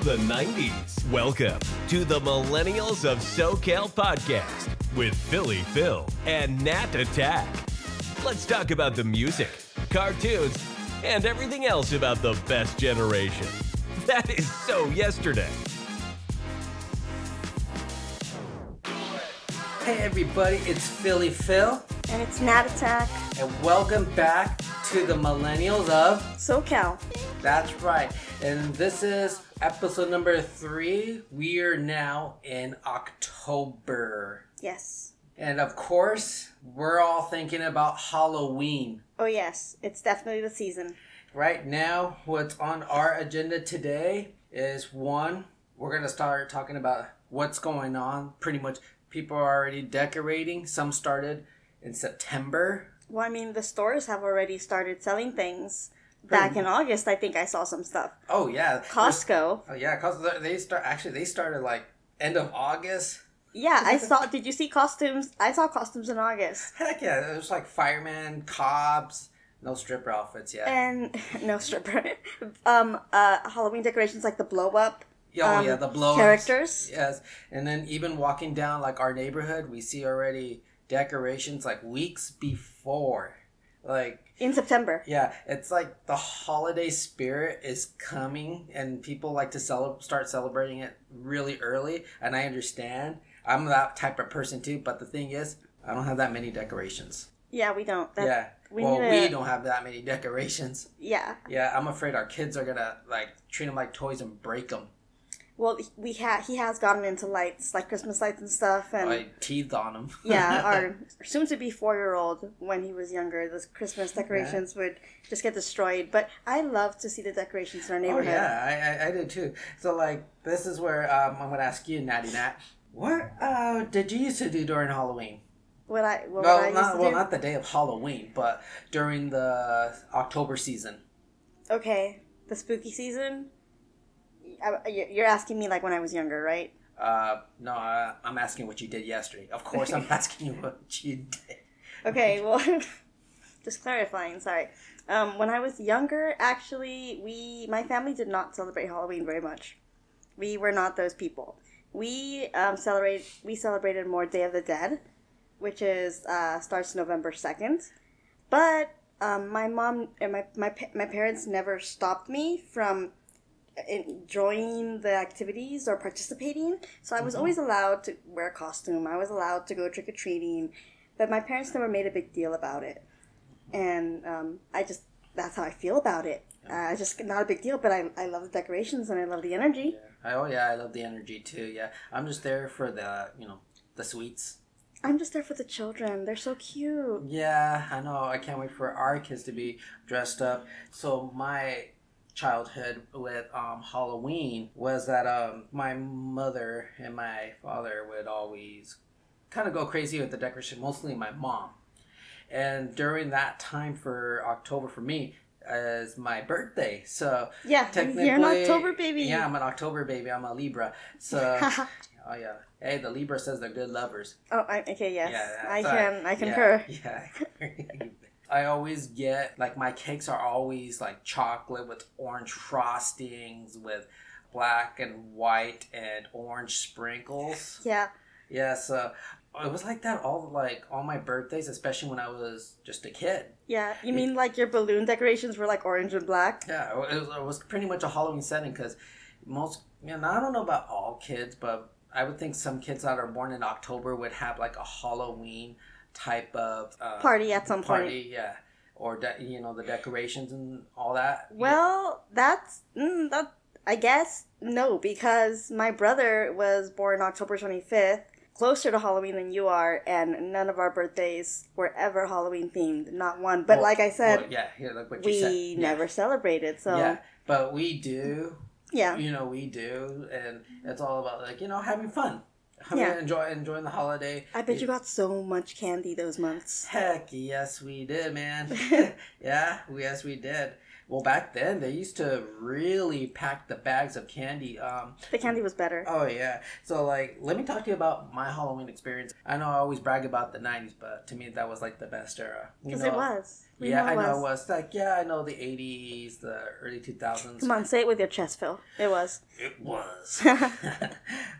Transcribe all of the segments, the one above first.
from the 90s. Welcome to the Millennials of SoCal podcast with Philly Phil and Nat Attack. Let's talk about the music, cartoons, and everything else about the best generation. That is so yesterday. Hey everybody, it's Philly Phil. And it's Nat Attack. And welcome back to the Millennials of SoCal. That's right. And this is episode number 3. We are now in October. Yes. And of course, we're all thinking about Halloween. Oh yes, it's definitely the season. Right now, what's on our agenda today is one, we're going to start talking about what's going on. Pretty much people are already decorating. Some started in September. Well, I mean, the stores have already started selling things. Back in August, I think I saw some stuff. Oh, yeah. Costco. Oh, yeah. Costco. They started like end of August. Yeah, I saw. Did you see costumes? I saw costumes in August. Heck yeah. It was like firemen, cops, no stripper outfits yet. And no stripper. Halloween decorations like the blow up. Oh, yeah, the blow up. Characters. Yes. And then even walking down like our neighborhood, we see already decorations like weeks before. Like. In September. Yeah, it's like the holiday spirit is coming and people like to start celebrating it really early. And I understand. I'm that type of person too. But the thing is, I don't have that many decorations. Yeah, we don't. We don't have that many decorations. Yeah. Yeah, I'm afraid our kids are going to like treat them like toys and break them. Well, he has gotten into lights, like Christmas lights and stuff. And I teethed on him. Yeah, our soon-to-be 4-year-old, when he was younger, the Christmas decorations would just get destroyed. But I love to see the decorations in our neighborhood. Oh, yeah, I do too. So, like, this is where I'm going to ask you, Natty Nat, what did you used to do during Halloween? Not the day of Halloween, but during the October season. Okay, the spooky season? You're asking me like when I was younger, right? No, I'm asking what you did yesterday. Of course, I'm asking you what you did. Okay, well, just clarifying. Sorry. When I was younger, actually, my family did not celebrate Halloween very much. We were not those people. We celebrated more Day of the Dead, which is starts November 2nd. But my mom and my parents never stopped me from enjoying the activities or participating, so I was always allowed to wear a costume. I was allowed to go trick-or-treating, but my parents never made a big deal about it, and that's how I feel about it. Just not a big deal, but I love the decorations and I love the energy. Yeah. Oh yeah, I love the energy too. Yeah, I'm just there for the the sweets. I'm just there for the children. They're so cute. Yeah, I know. I can't wait for our kids to be dressed up. So my childhood with Halloween was that my mother and my father would always kind of go crazy with the decoration, mostly my mom. And during that time for October for me is my birthday. So yeah, technically, you're an October baby. Yeah, I'm an October baby. I'm a Libra. So oh yeah. Hey, the Libra says they're good lovers. Oh, okay. Yes. Yeah, I concur. Yeah. Yeah. I always get, like, my cakes are always, like, chocolate with orange frostings, with black and white and orange sprinkles. Yeah. Yeah, so it was like that all my birthdays, especially when I was just a kid. Yeah, you mean, like, your balloon decorations were, like, orange and black? Yeah, it was pretty much a Halloween setting, because I don't know about all kids, but I would think some kids that are born in October would have, like, a Halloween type of party at some point. Yeah, or the decorations and all that. Well, that's I guess no, because my brother was born October 25th, closer to Halloween than you are, and none of our birthdays were ever Halloween themed, not one. But like I said, we never celebrated. So yeah, but we do. Yeah, we do, and it's all about like having fun. Enjoying the holiday. I bet you got so much candy those months. Heck, yes we did, man. Yeah, yes we did. Well, back then, they used to really pack the bags of candy. The candy was better. Oh, yeah. So, like, let me talk to you about my Halloween experience. I know I always brag about the 90s, but to me, that was, like, the best era. Because it was. Yeah, I know it was. Like, yeah, I know the 80s, the early 2000s. Come on, say it with your chest, Phil. It was. It was.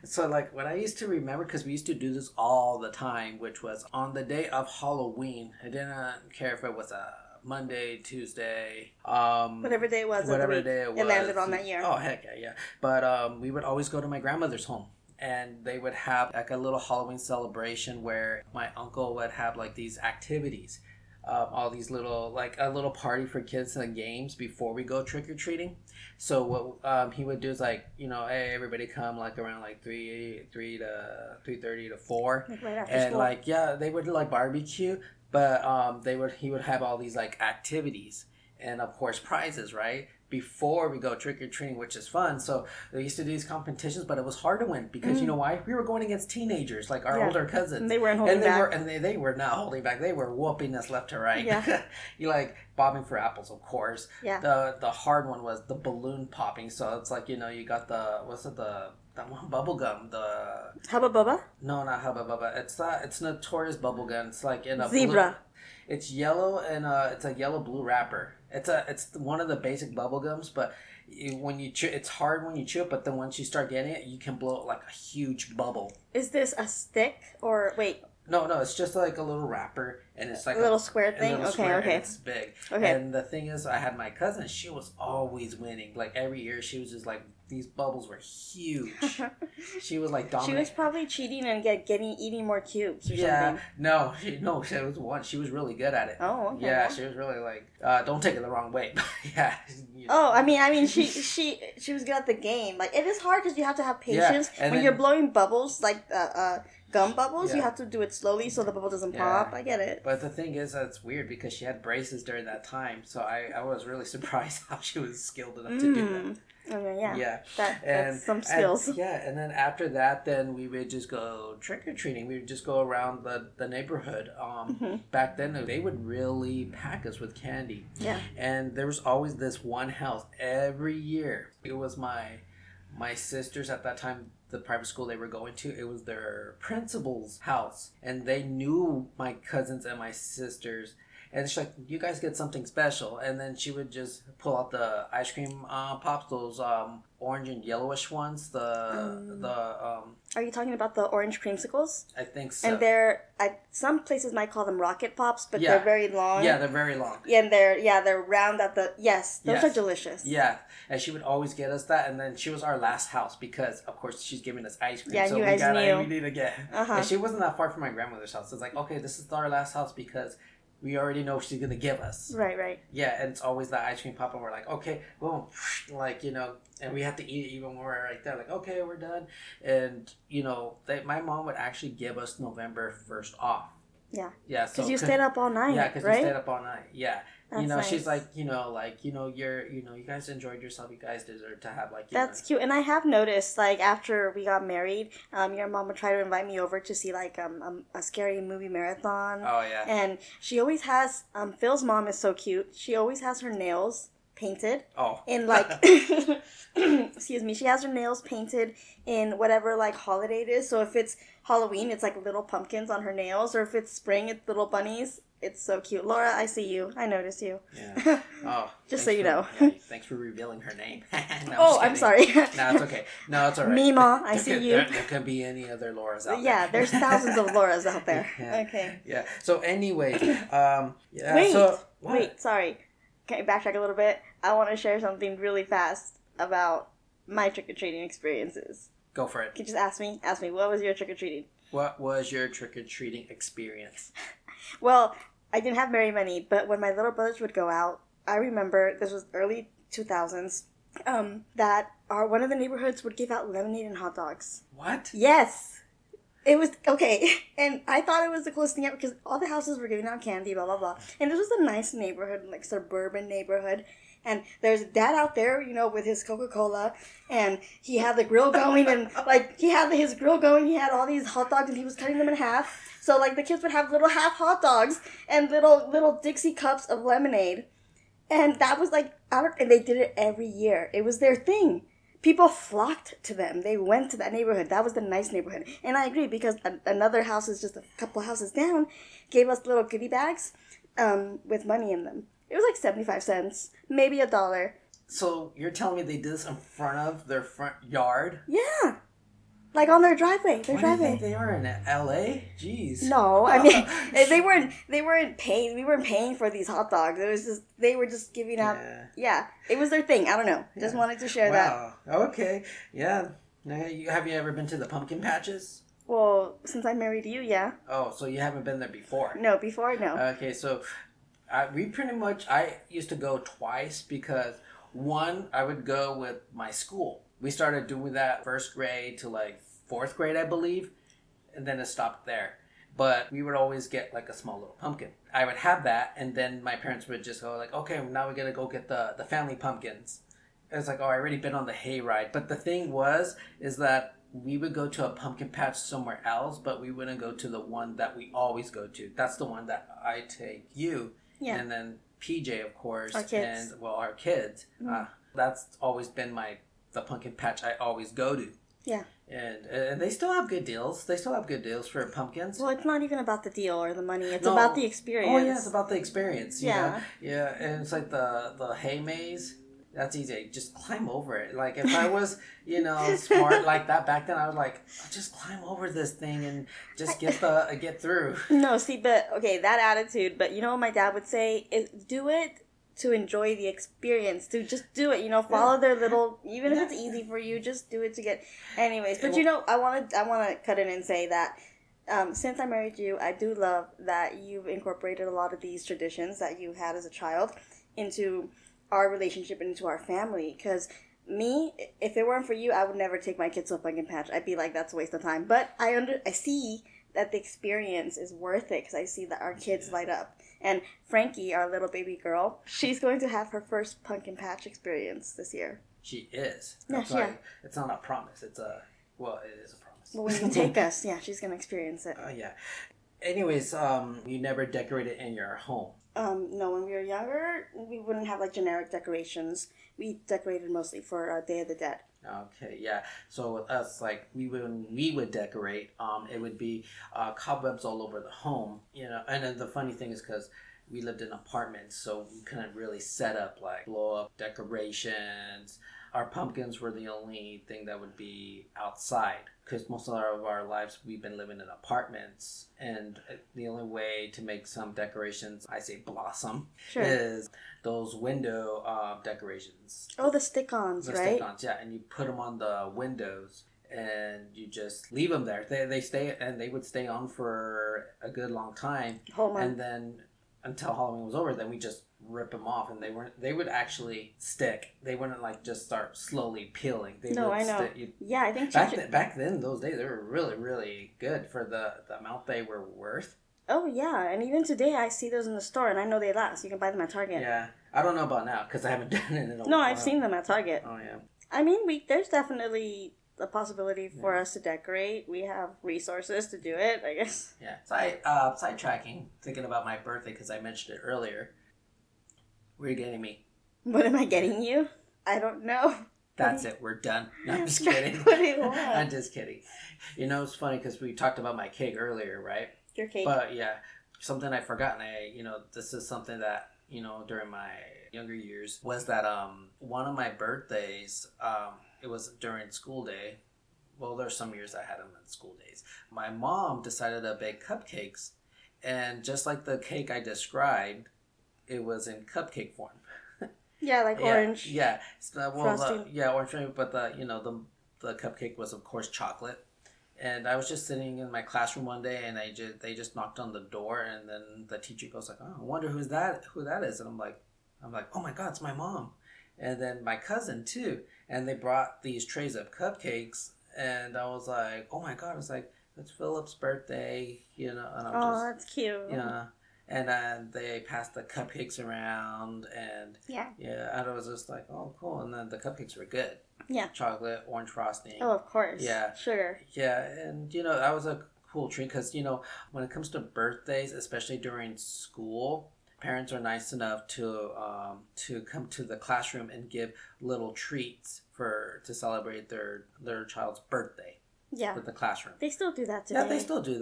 So, like, what I used to remember, because we used to do this all the time, which was on the day of Halloween. I didn't care if it was a Monday, Tuesday, whatever day it was, whatever day it was, it landed on that year. Oh heck yeah, yeah! But we would always go to my grandmother's home, and they would have like a little Halloween celebration where my uncle would have like these activities, all these little like a little party for kids and games before we go trick or treating. So what he would do is like, you know, hey, everybody come like around like 3:30 to 4, like right after and school. Like yeah, they would like barbecue. But he would have all these like activities and of course prizes, right? Before we go trick or treating, which is fun. So they used to do these competitions, but it was hard to win because you know why? We were going against teenagers, like our older cousins. And they weren't holding back. They were not holding back. They were whooping us left to right. Yeah. You're like bobbing for apples, of course. Yeah. The hard one was the balloon popping. So it's like, you know, you got the one bubblegum, the Hubba Bubba? No, not Hubba Bubba. It's notorious bubblegum. It's like in a Zebra. It's yellow and it's a yellow blue wrapper. It's one of the basic bubble gums, but when you chew, it's hard when you chew it, but then once you start getting it, you can blow it like a huge bubble. Is this a stick or wait? No, it's just like a little wrapper, and it's like a little square thing. Okay. And it's big. Okay. And the thing is, I had my cousin. She was always winning. Like every year, she was just like these bubbles were huge. She was like dominant. She was probably cheating and eating more cubes or something. No, she was one. She was really good at it. Oh, okay. Yeah, she was really like don't take it the wrong way. Yeah. You know. Oh, I mean, she was good at the game. Like it is hard because you have to have patience when you're blowing bubbles like gum bubbles. Yeah. You have to do it slowly so the bubble doesn't pop. I get it. But the thing is, that's weird because she had braces during that time, so I was really surprised how she was skilled enough to do that. Okay, yeah. That's some skills. And then after that, then we would just go trick-or-treating. We would just go around the neighborhood. Back then, they would really pack us with candy. Yeah. And there was always this one house every year. It was my sisters at that time, the private school they were going to, it was their principal's house. And they knew my cousins and my sisters. And she's like, you guys get something special. And then she would just pull out the ice cream pops, those orange and yellowish ones. Are you talking about the orange creamsicles? I think so. And they're, some places might call them rocket pops, but they're very long. Yeah, they're very long. And they're round at the, those are delicious. Yeah, and she would always get us that. And then she was our last house because, of course, she's giving us ice cream. Yeah, so we need to get. Uh-huh. And she wasn't that far from my grandmother's house. It's like, okay, this is our last house because we already know she's going to give us. Right. Yeah, and it's always the ice cream pop, and we're like, okay, boom, like, you know, and we have to eat it even when we're right there, like, okay, we're done. And, you know, my mom would actually give us November 1st off. Yeah. Yeah, so. Because you stayed up all night, right? Yeah, because we stayed up all night, yeah. That's nice. She's like, you know, you guys enjoyed yourself. You guys deserve to have like. That's cute, and I have noticed like after we got married, your mom would try to invite me over to see like a scary movie marathon. Oh yeah. And she always has Phil's mom is so cute. She always has her nails painted. Oh. In like, excuse me, she has her nails painted in whatever like holiday it is. So if it's Halloween, it's like little pumpkins on her nails, or if it's spring, it's little bunnies. It's so cute. Laura, I see you. I notice you. Yeah. Oh. Just so you know. Yeah, thanks for revealing her name. I'm sorry. No, it's okay. No, it's all right. Mima, I see you. There could be any other Lauras out there. Yeah, there's thousands of Lauras out there. Yeah. Okay. Yeah. So anyway. Yeah, wait, sorry. Can I backtrack a little bit? I want to share something really fast about my trick-or-treating experiences. Go for it. Can you just ask me, what was your trick-or-treating? What was your trick-or-treating experience? Well, I didn't have very many, but when my little brothers would go out, I remember, this was early 2000s, that one of the neighborhoods would give out lemonade and hot dogs. What? Yes. It was, okay, and I thought it was the coolest thing ever because all the houses were giving out candy, blah, blah, blah. And this was a nice neighborhood, like suburban neighborhood. And there's a dad out there, you know, with his Coca-Cola, and he had the grill going, and, like, he had all these hot dogs, and he was cutting them in half. So, like, the kids would have little half hot dogs and little Dixie cups of lemonade. And that was like, and they did it every year. It was their thing. People flocked to them. They went to that neighborhood. That was the nice neighborhood. And I agree, because another house is just a couple houses down, gave us little goodie bags with money in them. It was like 75 cents, maybe $1. So you're telling me they did this in front of their front yard? Yeah. Like on their driveway. Their driveway. Do you think they are in LA? Jeez. No, I mean they weren't paying. We weren't paying for these hot dogs. It was just they were just giving out. Yeah. It was their thing. I don't know. Just wanted to share that. Wow. Okay. Yeah. Have you ever been to the pumpkin patches? Well, since I married you, yeah. Oh, so you haven't been there before? No, before no. Okay, so I used to go twice because one I would go with my school. We started doing that first grade to like fourth grade, I believe. And then it stopped there. But we would always get like a small little pumpkin. I would have that. And then my parents would just go like, okay, now we're going to go get the family pumpkins. And it's like, oh, I already been on the hayride. But the thing was, is that we would go to a pumpkin patch somewhere else, but we wouldn't go to the one that we always go to. That's the one that I take you. Yeah. And then PJ, of course. Our kids. And, well, our kids. Mm-hmm. That's always been the pumpkin patch I always go to. Yeah. And they still have good deals. They still have good deals for pumpkins. Well, it's not even about the deal or the money. It's about the experience. Oh, yeah. It's about the experience. Yeah. You know? Yeah. And it's like the hay maze. That's easy. Just climb over it. Like, if I was, smart like that back then, I was like, I'll just climb over this thing and just get through. No, see, but, okay, that attitude. But you know what my dad would say? Is do it to enjoy the experience, to just do it, follow their little, even if it's easy for you, just do it to get, anyways. But I want to cut in and say that since I married you, I do love that you've incorporated a lot of these traditions that you had as a child into our relationship and into our family, because me, if it weren't for you, I would never take my kids to a pumpkin patch. I'd be like, that's a waste of time. But I see that the experience is worth it, because I see that our kids light up. And Frankie, our little baby girl, she's going to have her first pumpkin patch experience this year. She is. Yes, yeah. It's not a promise. It is a promise. Well, when you take us, yeah, she's going to experience it. Yeah. Anyways, you never decorated in your home. No, when we were younger, we wouldn't have like generic decorations. We decorated mostly for Day of the Dead. Okay, yeah. So with us, like we would decorate, it would be cobwebs all over the home, And then the funny thing is, because we lived in apartments, so we couldn't really set up like blow up decorations. Our pumpkins were the only thing that would be outside, because most of our lives we've been living in apartments, and the only way to make some decorations, I say blossom, is those window decorations. Oh, the stick-ons, right? The stick-ons, yeah, and you put them on the windows, and you just leave them there. They stay, and they would stay on for a good long time, and then until Halloween was over, then we just rip them off, and they would actually stick. They wouldn't like just start slowly peeling. I think back then, those days, they were really, really good for the amount they were worth. Oh yeah, and even today I see those in the store, and I know they last. You can buy them at Target. Yeah, I don't know about now because I haven't done it in a while. No, I've seen them at Target. Oh yeah. I mean, there's definitely a possibility for us to decorate. We have resources to do it, I guess. Yeah. Sidetracking, thinking about my birthday because I mentioned it earlier. What are you getting me? What am I getting you? I don't know. That's it. We're done. No, I'm just kidding. What do you want? I'm just kidding. It's funny because we talked about my cake earlier, right? Your cake. But yeah, something I forgot, and this is something that, during my younger years, was that one of my birthdays, it was during school day. Well, there's some years I had them on school days. My mom decided to bake cupcakes, and just like the cake I described, it was in cupcake form. Yeah, like orange. Yeah, frosting. Orange. But the cupcake was of course chocolate. And I was just sitting in my classroom one day, and they just knocked on the door, and then the teacher goes like, "Oh, I wonder who that is." And I'm like, "Oh my God, it's my mom," and then my cousin too. And they brought these trays of cupcakes, and I was like, "Oh my God!" I was like, "It's Philip's birthday," And that's cute. Yeah. And then they passed the cupcakes around, and and I was just like, oh, cool. And then the cupcakes were good. Yeah. Chocolate, orange frosting. Oh, of course. Yeah. Sugar. Yeah, and, that was a cool treat because, when it comes to birthdays, especially during school, parents are nice enough to come to the classroom and give little treats to celebrate their child's birthday. Yeah. With the classroom. They still do that today. Yeah, they still do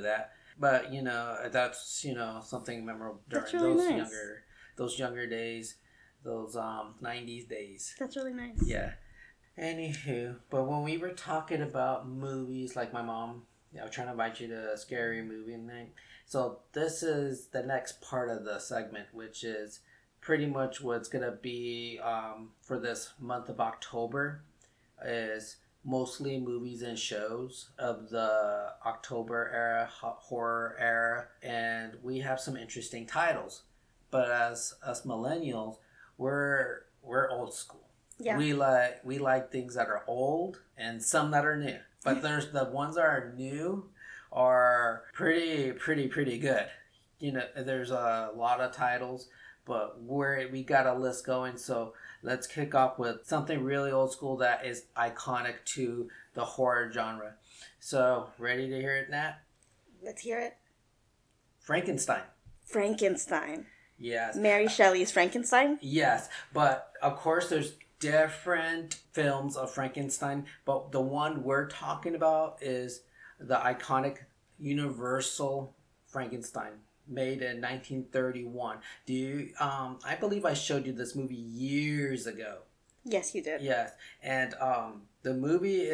that. But, that's, something memorable during really those nice. younger days, those 90s days. That's really nice. Yeah. Anywho, but when we were talking about movies, like my mom, I was trying to invite you to a scary movie night. So this is the next part of the segment, which is pretty much what's going to be for this month of October, is mostly movies and shows of the October era, horror era, and we have some interesting titles. But as us millennials, we're old school. Yeah. We like things that are old and some that are new. But there's the ones that are new are pretty good. There's a lot of titles, but we got a list going. So let's kick off with something really old school that is iconic to the horror genre. So ready to hear it, Nat? Let's hear it. Frankenstein. Yes. Mary Shelley's Frankenstein? Yes. But of course there's different films of Frankenstein, but the one we're talking about is the iconic Universal Frankenstein, made in 1931. Do you I believe I showed you this movie years ago. Yes, you did. Yes. And the movie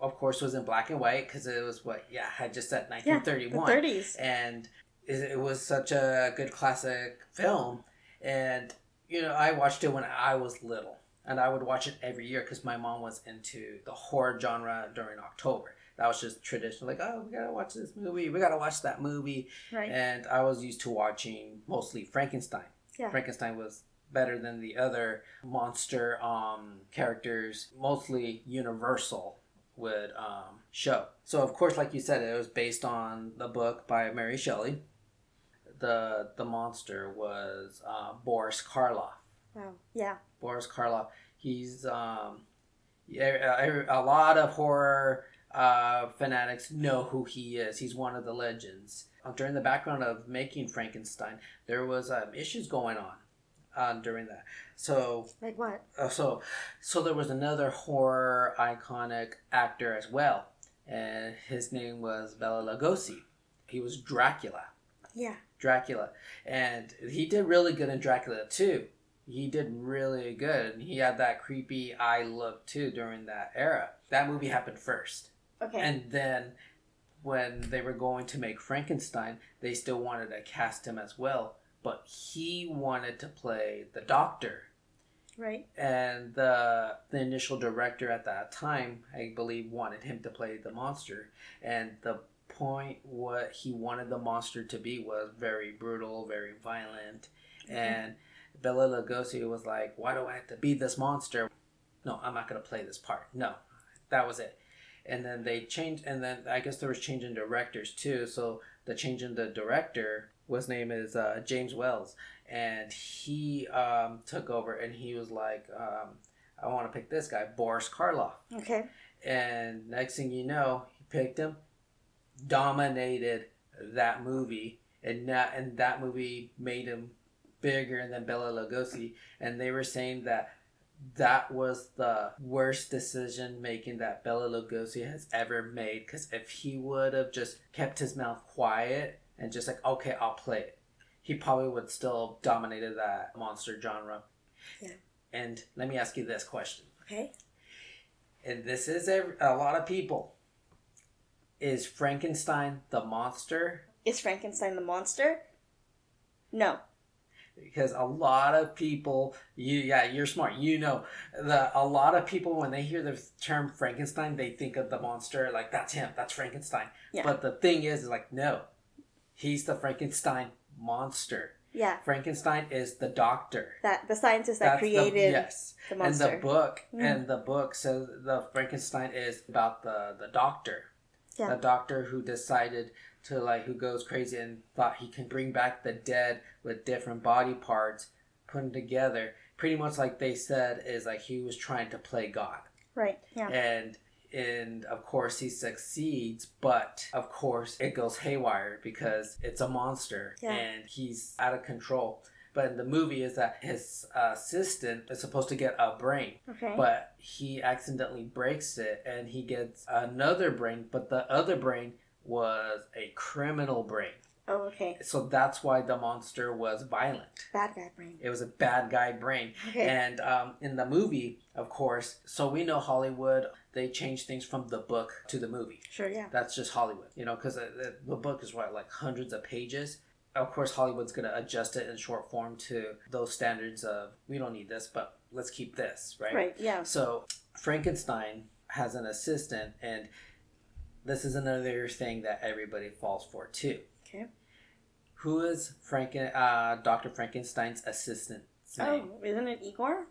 of course was in black and white, because it was I just said 1931. Yeah, the 30s. And it was such a good classic film, and I watched it when I was little. And I would watch it every year because my mom was into the horror genre during October. That was just traditional. Like, oh, we got to watch this movie. We got to watch that movie. Right. And I was used to watching mostly Frankenstein. Yeah. Frankenstein was better than the other monster characters. Mostly Universal would show. So, of course, like you said, it was based on the book by Mary Shelley. The monster was Boris Karloff. Wow. Yeah. Boris Karloff. He's a lot of horror fanatics know who he is. He's one of the legends. During the background of making Frankenstein, there was issues going on during that. So like what? So there was another horror iconic actor as well, and his name was Bela Lugosi. He was Dracula. Yeah. Dracula, and he did really good in Dracula too. He did really good. He had that creepy eye look, too, during that era. That movie happened first. Okay. And then when they were going to make Frankenstein, they still wanted to cast him as well. But he wanted to play the doctor. Right. And the initial director at that time, I believe, wanted him to play the monster. And the point what he wanted the monster to be was very brutal, very violent, mm-hmm. and Bela Lugosi was like, why do I have to be this monster? No, I'm not going to play this part. No, that was it. And then they changed, and then I guess there was change in directors too. So the change in the director, his name is James Wells, and he took over, and he was like, I want to pick this guy, Boris Karloff. Okay. And next thing you know, he picked him, dominated that movie, and that movie made him bigger than Bela Lugosi, and they were saying that was the worst decision making that Bela Lugosi has ever made, because if he would have just kept his mouth quiet and just like, okay, I'll play it, he probably would still have dominated that monster genre. Yeah. And let me ask you this question. Okay. And this is a lot of people. Is Frankenstein the monster? Is Frankenstein the monster? No. Because a lot of people, you're smart. A lot of people, when they hear the term Frankenstein, they think of the monster like, that's him, that's Frankenstein. Yeah. But the thing is like, no, he's the Frankenstein monster. Yeah. Frankenstein is the doctor. The scientist that created the monster. And the book, says the Frankenstein is about the doctor. Yeah. The doctor who decided to who goes crazy and thought he can bring back the dead with different body parts, put them together. Pretty much like they said, is like he was trying to play God. Right, yeah. And and of course he succeeds, but of course it goes haywire because it's a monster and he's out of control. But in the movie is that his assistant is supposed to get a brain. Okay. But he accidentally breaks it and he gets another brain. But the other brain was a criminal brain. Oh, okay. So that's why the monster was violent. Bad guy brain. It was a bad guy brain. Okay. And in the movie, of course, so we know Hollywood, they change things from the book to the movie. Sure, yeah. That's just Hollywood. You know, because the book is what, like hundreds of pages? Of course, Hollywood's going to adjust it in short form to those standards of, we don't need this, but let's keep this, right? Right, yeah. So Frankenstein has an assistant, and this is another thing that everybody falls for, too. Okay. Who is Dr. Frankenstein's assistant? Oh, isn't it Igor?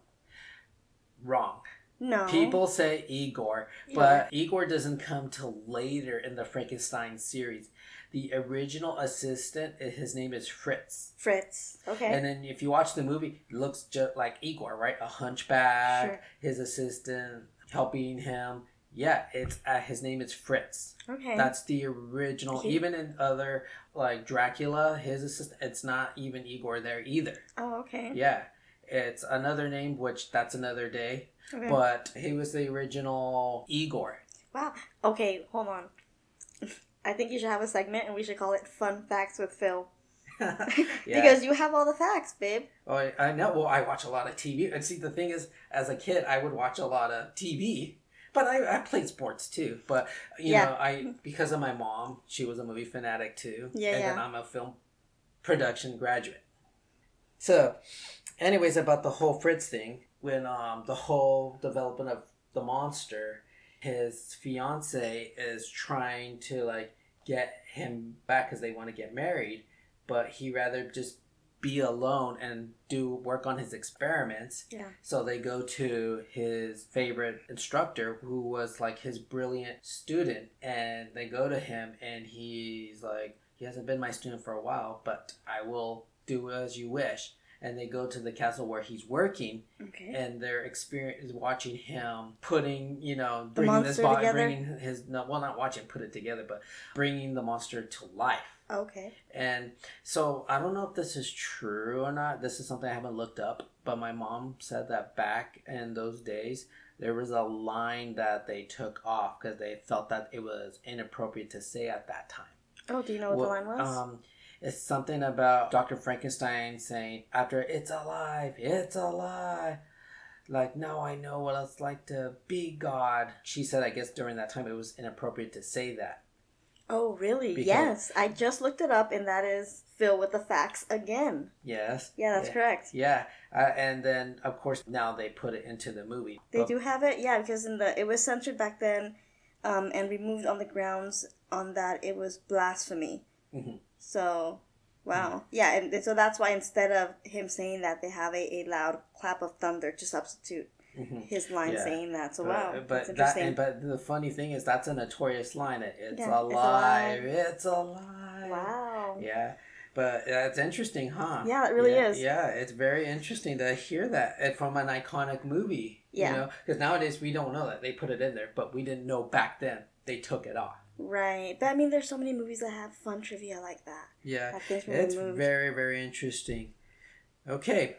Wrong. No. People say Igor, but Igor doesn't come till later in the Frankenstein series. The original assistant, his name is Fritz. Fritz, okay. And then if you watch the movie, it looks just like Igor, right? A hunchback, sure. His assistant helping him. Yeah, it's his name is Fritz. Okay. That's the original. Even in other, like Dracula, his assistant, it's not even Igor there either. Oh, okay. Yeah. It's another name, which that's another day. Okay. But he was the original Igor. Wow. Okay, hold on. I think you should have a segment and we should call it Fun Facts with Phil. Because you have all the facts, babe. Oh, I know. Well, I watch a lot of TV. And see, the thing is, as a kid, I would watch a lot of TV. But I played sports too. But, you know, because of my mom, she was a movie fanatic too. Yeah, and then I'm a film production graduate. So, anyways, about the whole Fritz thing, when the whole development of the monster, his fiance is trying to like get him back because they want to get married, but he rather just be alone and do work on his experiments. Yeah. So they go to his favorite instructor who was like his brilliant student, and they go to him and he's like, he hasn't been my student for a while, but I will do as you wish. And they go to the castle where he's working, and their experience is watching him putting, you know, bringing this body, bringing his, not watching put it together, but bringing the monster to life. Okay. And so I don't know if this is true or not. This is something I haven't looked up, but my mom said that back in those days, there was a line that they took off because they felt that it was inappropriate to say at that time. Oh, do you know what the line was? It's something about Dr. Frankenstein saying, after it's alive, like, now I know what it's like to be God. She said, I guess during that time it was inappropriate to say that. Oh, really? Yes. I just looked it up, and that is Phil with the facts again. Yes. Yeah, that's correct. Yeah. And then, of course, now they put it into the movie. They do have it? Yeah, because it was censored back then and removed on the grounds on that it was blasphemy. Mm-hmm. So, wow. Yeah, and so that's why instead of him saying that, they have a loud clap of thunder to substitute his line saying that. So, wow, that's interesting. But the funny thing is that's a notorious line. It's alive. Wow. Yeah, but that's interesting, huh? Yeah, it really is. Yeah, it's very interesting to hear that from an iconic movie. Yeah. You know, because nowadays we don't know that. They put it in there, but we didn't know back then. They took it off. Right. But I mean, there's so many movies that have fun trivia like that. Yeah. It's very, very interesting. Okay.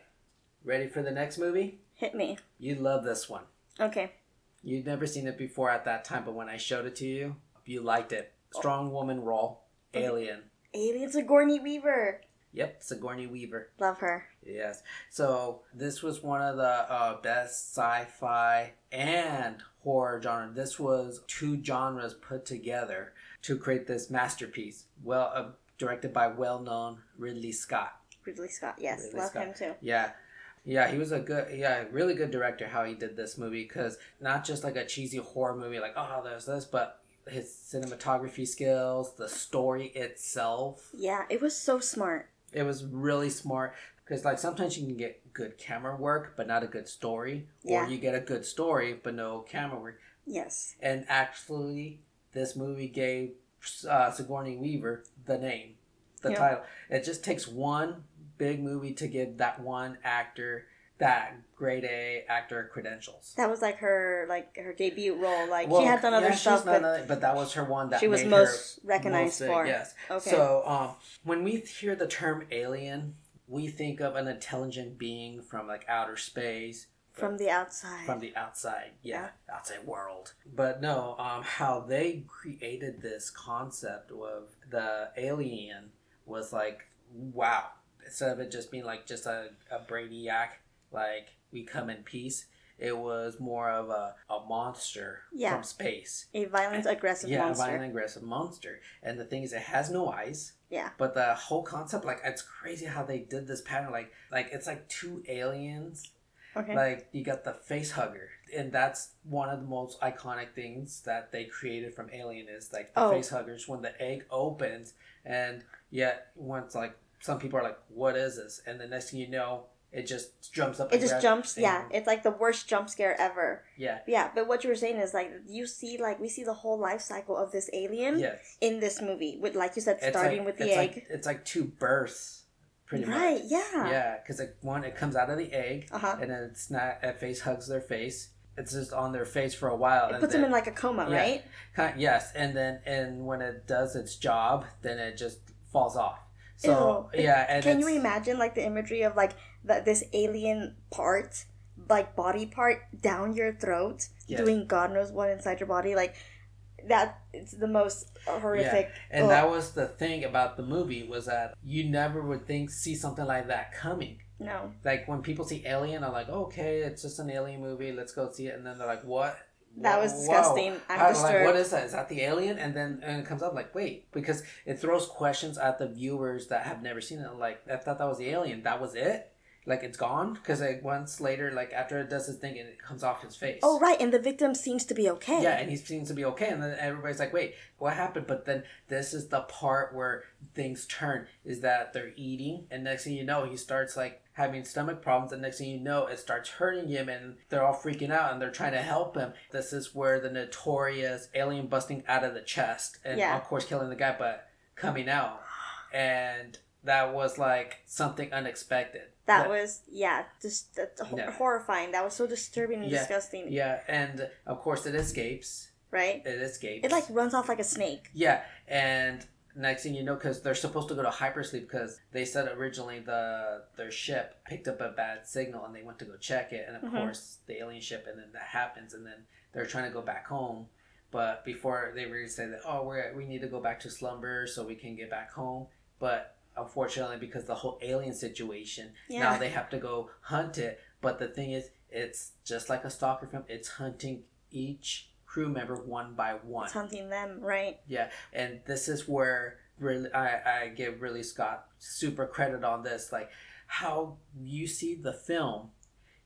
Ready for the next movie? Hit me. You love this one. Okay. You'd never seen it before at that time, but when I showed it to you, you liked it. Strong woman role. Alien. Alien Sigourney Weaver. Yep, Sigourney Weaver. Love her. Yes. So this was one of the best sci-fi and horror genre. This was two genres put together to create this masterpiece. Well, directed by well-known Ridley Scott. Ridley Scott, yes. Love him too. Yeah. Yeah, he was really good director how he did this movie, because not just like a cheesy horror movie like, oh, there's this, but his cinematography skills, the story itself. Yeah, it was so smart. It was really smart, because like sometimes you can get good camera work but not a good story, or you get a good story but no camera work. Yes. And actually, this movie gave Sigourney Weaver the name, the title. It just takes one big movie to give that one actor that grade A actor credentials. That was like her debut role. Like, well, she had done other stuff, but that was her one that she was most recognized for. Yes. Okay. So when we hear the term alien, we think of an intelligent being from like outer space. From the outside. From the outside, yeah. Outside world. But no, how they created this concept of the alien was like, wow. Instead of it just being like just a brainiac, like we come in peace, it was more of a monster from space. A violent, aggressive monster. Yeah, a violent, aggressive monster. And the thing is, it has no eyes. Yeah. But the whole concept, like, it's crazy how they did this pattern. Like it's like two aliens. Okay. Like, you got the face hugger, and that's one of the most iconic things that they created from Alien is, like, the face huggers when the egg opens, and yet, once, like, some people are like, what is this? And the next thing you know, it just jumps up. It just jumps, yeah. It's, like, the worst jump scare ever. Yeah. Yeah, but what you were saying is, like, you see, like, we see the whole life cycle of this alien in this movie, with, like you said, starting with the egg. Like, it's like two births. Right, yeah. Yeah, because it comes out of the egg, and then it's not, a face hugs their face. It's just on their face for a while. It puts them in like a coma, right? Yes, and when it does its job, then it just falls off. So, And can you imagine like the imagery of like this alien part, like body part down your throat, doing God knows what inside your body, like... That it's the most horrific. Yeah. And that was the thing about the movie was that you never would see something like that coming. No. Like when people see Alien, I'm like, okay, it's just an alien movie. Let's go see it. And then they're like, what? That was disgusting. I'm disturbed. Like, what is that? Is that the alien? And then it comes up like, wait, because it throws questions at the viewers that have never seen it. I'm like, I thought that was the alien. That was it. Like, it's gone? Because, like, once later, like, after it does his thing, and it comes off his face. Oh, right, and the victim seems to be okay. Yeah, and he seems to be okay, and then everybody's like, wait, what happened? But then this is the part where things turn, is that they're eating, and next thing you know, he starts, like, having stomach problems, and next thing you know, it starts hurting him, and they're all freaking out, and they're trying to help him. This is where the notorious alien busting out of the chest, and, of course, killing the guy, but coming out. And that was, like, something unexpected. That was, just horrifying. That was so disturbing and disgusting. Yeah, and of course it escapes. Right? It escapes. It like runs off like a snake. Yeah, and next thing you know, because they're supposed to go to hypersleep because they said originally their ship picked up a bad signal and they went to go check it. And of course, the alien ship, and then that happens. And then they're trying to go back home. But before they really say that, we need to go back to slumber so we can get back home. But... unfortunately, because the whole alien situation, now they have to go hunt it. But the thing is, it's just like a stalker film. It's hunting each crew member one by one. It's hunting them, right? Yeah, and this is where really I give Ridley Scott super credit on this. Like, how you see the film,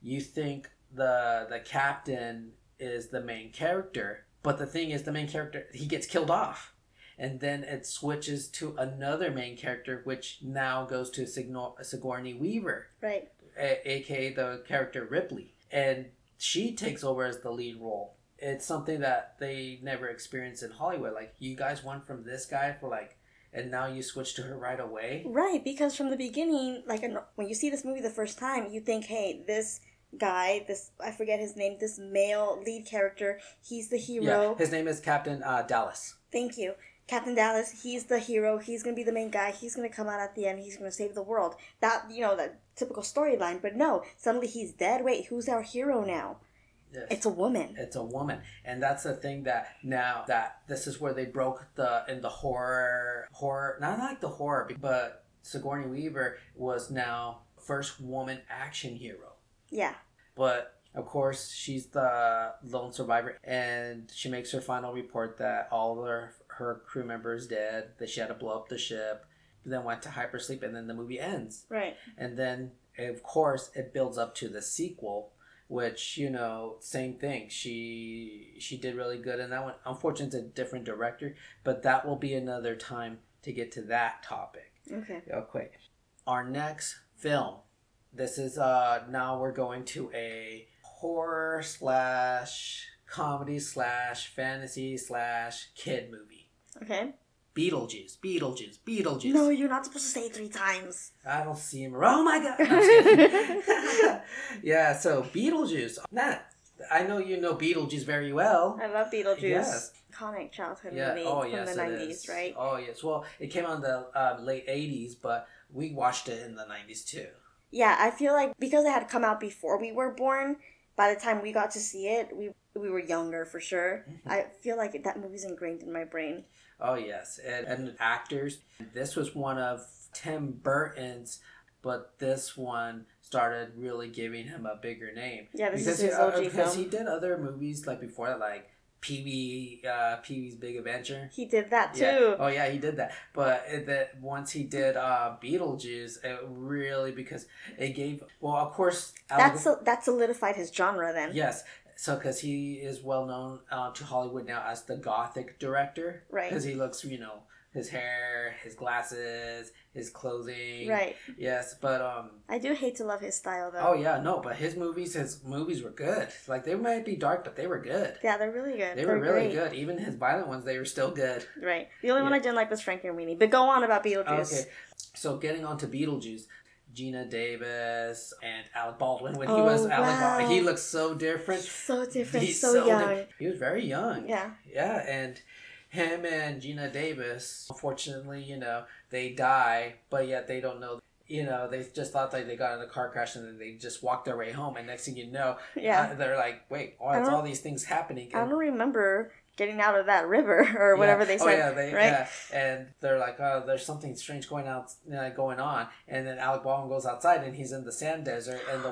you think the captain is the main character. But the thing is, the main character, he gets killed off. And then it switches to another main character, which now goes to Sigourney Weaver. Right. AKA the character Ripley. And she takes over as the lead role. It's something that they never experienced in Hollywood. Like, you guys went from this guy for like, and now you switch to her right away. Right, because from the beginning, like when you see this movie the first time, you think, hey, this... guy, this, I forget his name, this male lead character, he's the hero. Yeah, his name is Captain Dallas. Thank you. Captain Dallas, he's the hero, he's going to be the main guy, he's going to come out at the end, he's going to save the world. That, you know, that typical storyline, but no, suddenly he's dead. Wait, who's our hero now? Yes. It's a woman. It's a woman. And that's the thing that now that this is where they broke in the horror, not like the horror, but Sigourney Weaver was now first woman action hero. Yeah. But, of course, she's the lone survivor, and she makes her final report that all her crew members dead, that she had to blow up the ship, then went to hypersleep, and then the movie ends. Right. And then, of course, it builds up to the sequel, which, you know, same thing. She did really good in that one. Unfortunately, it's a different director, but that will be another time to get to that topic. Okay. Real quick. Our next film. This is, now we're going to a horror / comedy / fantasy / kid movie. Okay. Beetlejuice. No, you're not supposed to say it three times. I don't see him. Oh my God. I'm just kidding. Yeah, so Beetlejuice. Nat, I know you know Beetlejuice very well. I love Beetlejuice. Yes. Comic childhood movie from the 90s, right? Oh, yes. Well, it came out in the late 80s, but we watched it in the 90s too. Yeah, I feel like because it had come out before we were born, by the time we got to see it, we were younger for sure. Mm-hmm. I feel like that movie's ingrained in my brain. Oh, yes. And actors. This was one of Tim Burton's, but this one started really giving him a bigger name. Yeah, this is his OG film. Because he did other movies like before that, like Pee-wee's Big Adventure. He did that too. Yeah. Oh yeah, he did that. But once he did Beetlejuice, it really, because it gave, well, of course, that solidified his genre then. Yes. So, because he is well known to Hollywood now as the Gothic director. Right. Because he looks, his hair, his glasses, his clothing. Right. Yes, but... I do hate to love his style, though. Oh, yeah, no, but his movies were good. Like, they might be dark, but they were good. Yeah, they're really good. They were really good. Even his violent ones, they were still good. Right. The only one I didn't like was Frankenweenie. But go on about Beetlejuice. Okay. So, getting on to Beetlejuice... Geena Davis and Alec Baldwin. When he was Alec Baldwin, he looked so different. He's so young. He was very young. Yeah. Yeah, and him and Geena Davis, unfortunately, they die, but yet they don't know. They just thought that they got in a car crash and then they just walked their way home. And next thing you know, they're like, wait, it's all these things happening. I don't remember getting out of that river or whatever they said. Right? Yeah. And they're like, oh, there's something strange going on. And then Alec Baldwin goes outside and he's in the sand desert and the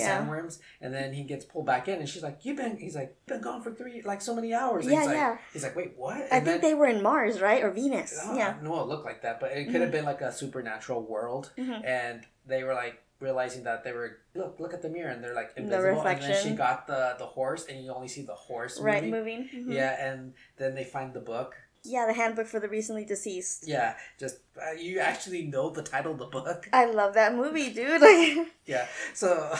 sandworms. And then he gets pulled back in and she's like, he's been gone for so many hours. And he's like, wait, what? And I think they were in Mars, right? Or Venus. No, it looked like that, but it could have been like a supernatural world. Mm-hmm. And they were like, realizing that they were look at the mirror and they're like invisible, and then she got the horse and you only see the horse moving. Mm-hmm. Yeah, and then they find the book. Yeah, the handbook for the recently deceased. Yeah, just you actually know the title of the book. I love that movie, dude. Yeah, so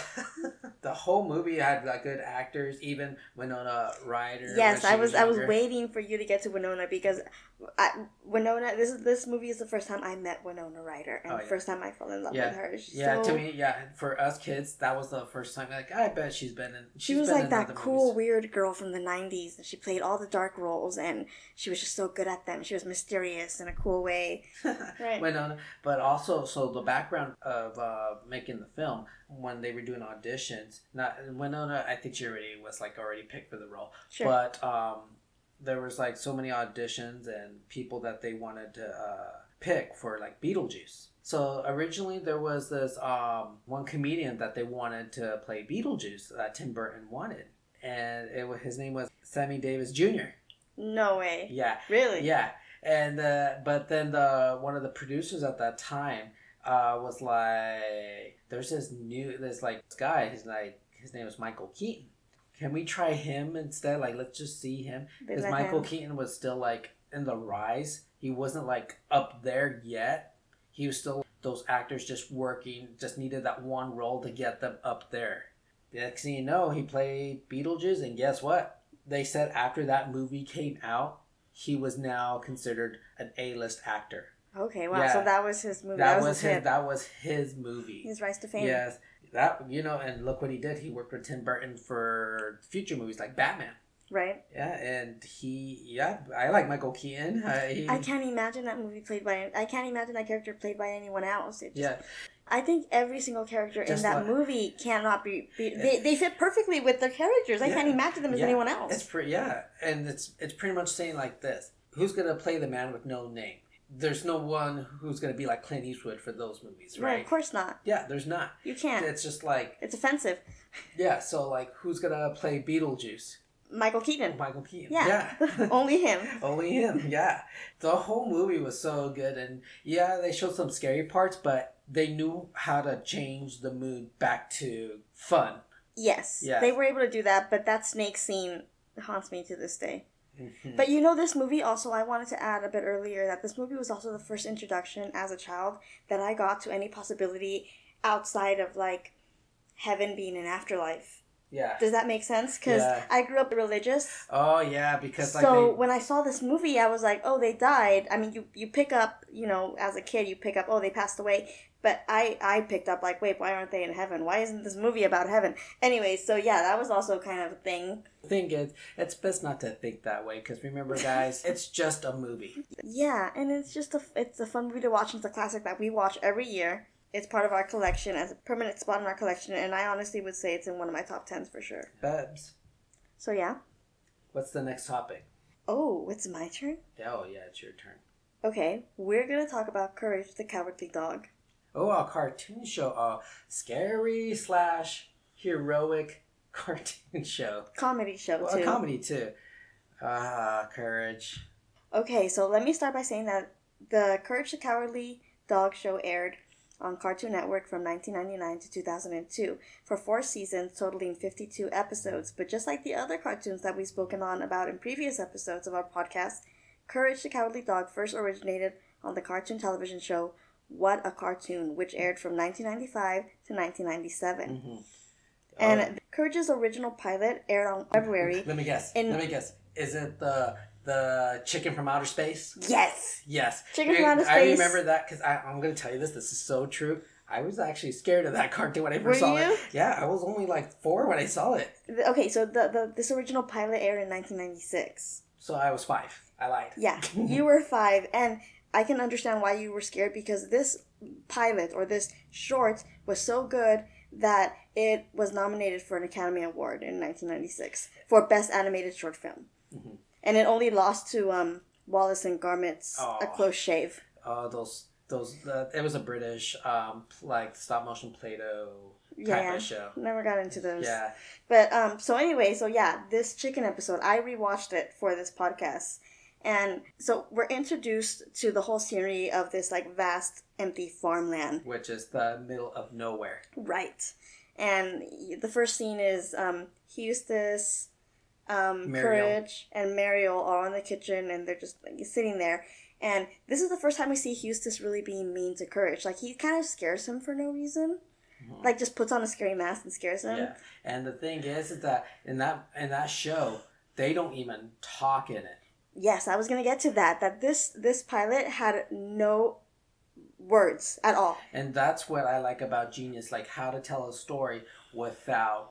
the whole movie had good actors, even Winona Ryder. Yes, I was waiting for you to get to Winona because this movie is the first time I met Winona Ryder and the first time I fell in love with her. To me, for us kids, that was the first time. Like, I bet she's been in. She was like that cool, weird girl from the 90s, and she played all the dark roles, and she was just so good at them. She was mysterious in a cool way. Right. Winona, but also, so the background of making the film, when they were doing auditions, Winona, I think she already was already picked for the role. Sure. But there was so many auditions and people that they wanted to pick for Beetlejuice. So originally there was this one comedian that they wanted to play Beetlejuice that Tim Burton wanted, and his name was Sammy Davis Jr. No way. Yeah. Really? Yeah. And but then one of the producers at that time was like, there's this guy. He's like, his name is Michael Keaton. Can we try him instead? Let's just see him. Because Michael Keaton was still in the rise. He wasn't up there yet. He was still those actors just working. Just needed that one role to get them up there. The next thing you know, he played Beetlejuice, and guess what? They said after that movie came out, he was now considered an A-list actor. Okay, wow. Yeah. So that was his movie. That was his movie. His rise to fame. Yes. That, and look what he did. He worked with Tim Burton for future movies like Batman. Right. Yeah, and I like Michael Keaton. I can't imagine that movie I can't imagine that character played by anyone else. I think every single character in that movie cannot be they fit perfectly with their characters. I can't imagine them as anyone else. It's and it's pretty much saying like this. Who's going to play the man with no name? There's no one who's going to be like Clint Eastwood for those movies, right? No, of course not. Yeah, there's not. You can't. It's just it's offensive. Yeah, so who's going to play Beetlejuice? Michael Keaton. Yeah. Only him, yeah. The whole movie was so good, and they showed some scary parts, but they knew how to change the mood back to fun. Yes, they were able to do that, but that snake scene haunts me to this day. Mm-hmm. But this movie also, I wanted to add a bit earlier that this movie was also the first introduction as a child that I got to any possibility outside of heaven being an afterlife. Yeah. Does that make sense? Because I grew up religious. Oh, yeah, because... when I saw this movie, I was like, oh, they died. I mean, you pick up, you know, as a kid, you pick up, oh, they passed away. But I picked up, like, wait, why aren't they in heaven? Why isn't this movie about heaven? Anyway, so, yeah, that was also kind of a thing. I think it's best not to think that way, because remember, guys, it's just a movie. Yeah, and it's a fun movie to watch. It's a classic that we watch every year. It's part of our collection, as a permanent spot in our collection, and I honestly would say it's in one of my top 10s for sure. Babs. So, yeah. What's the next topic? Oh, it's my turn? Oh, yeah, it's your turn. Okay, we're going to talk about Courage the Cowardly Dog. Oh, a cartoon show. A scary / heroic cartoon show. Comedy show, too. A comedy, too. Courage. Okay, so let me start by saying that the Courage the Cowardly Dog show aired on Cartoon Network from 1999 to 2002 for 4 seasons, totaling 52 episodes. But just like the other cartoons that we've spoken on about in previous episodes of our podcast, Courage the Cowardly Dog first originated on the cartoon television show What a Cartoon, which aired from 1995 to 1997. Mm-hmm. And Courage's original pilot aired on February. Let me guess. Is it the chicken from outer space? Yes. Yes. Chicken from outer space. I remember that because I'm going to tell you this. This is so true. I was actually scared of that cartoon when I first saw it. Yeah, I was only like 4 when I saw it. Okay, so this original pilot aired in 1996. So I was 5. I lied. Yeah, you were 5. And I can understand why you were scared, because this pilot or this short was so good that it was nominated for an Academy Award in 1996 for Best Animated Short Film. Mm-hmm. And it only lost to Wallace and Gromit's A Close Shave. Oh, those it was a British stop motion Play-Doh type of show. Never got into those. Yeah. But this chicken episode, I rewatched it for this podcast. And so we're introduced to the whole scenery of this vast empty farmland, which is the middle of nowhere. Right. And the first scene is Eustace, Courage and Muriel are in the kitchen, and they're just sitting there. And this is the first time we see Eustace really being mean to Courage. He kind of scares him for no reason. Mm-hmm. Just puts on a scary mask and scares him. Yeah. And the thing is that in that show, they don't even talk in it. Yes, I was going to get to that. That this pilot had no words at all. And that's what I like about Genius, how to tell a story without...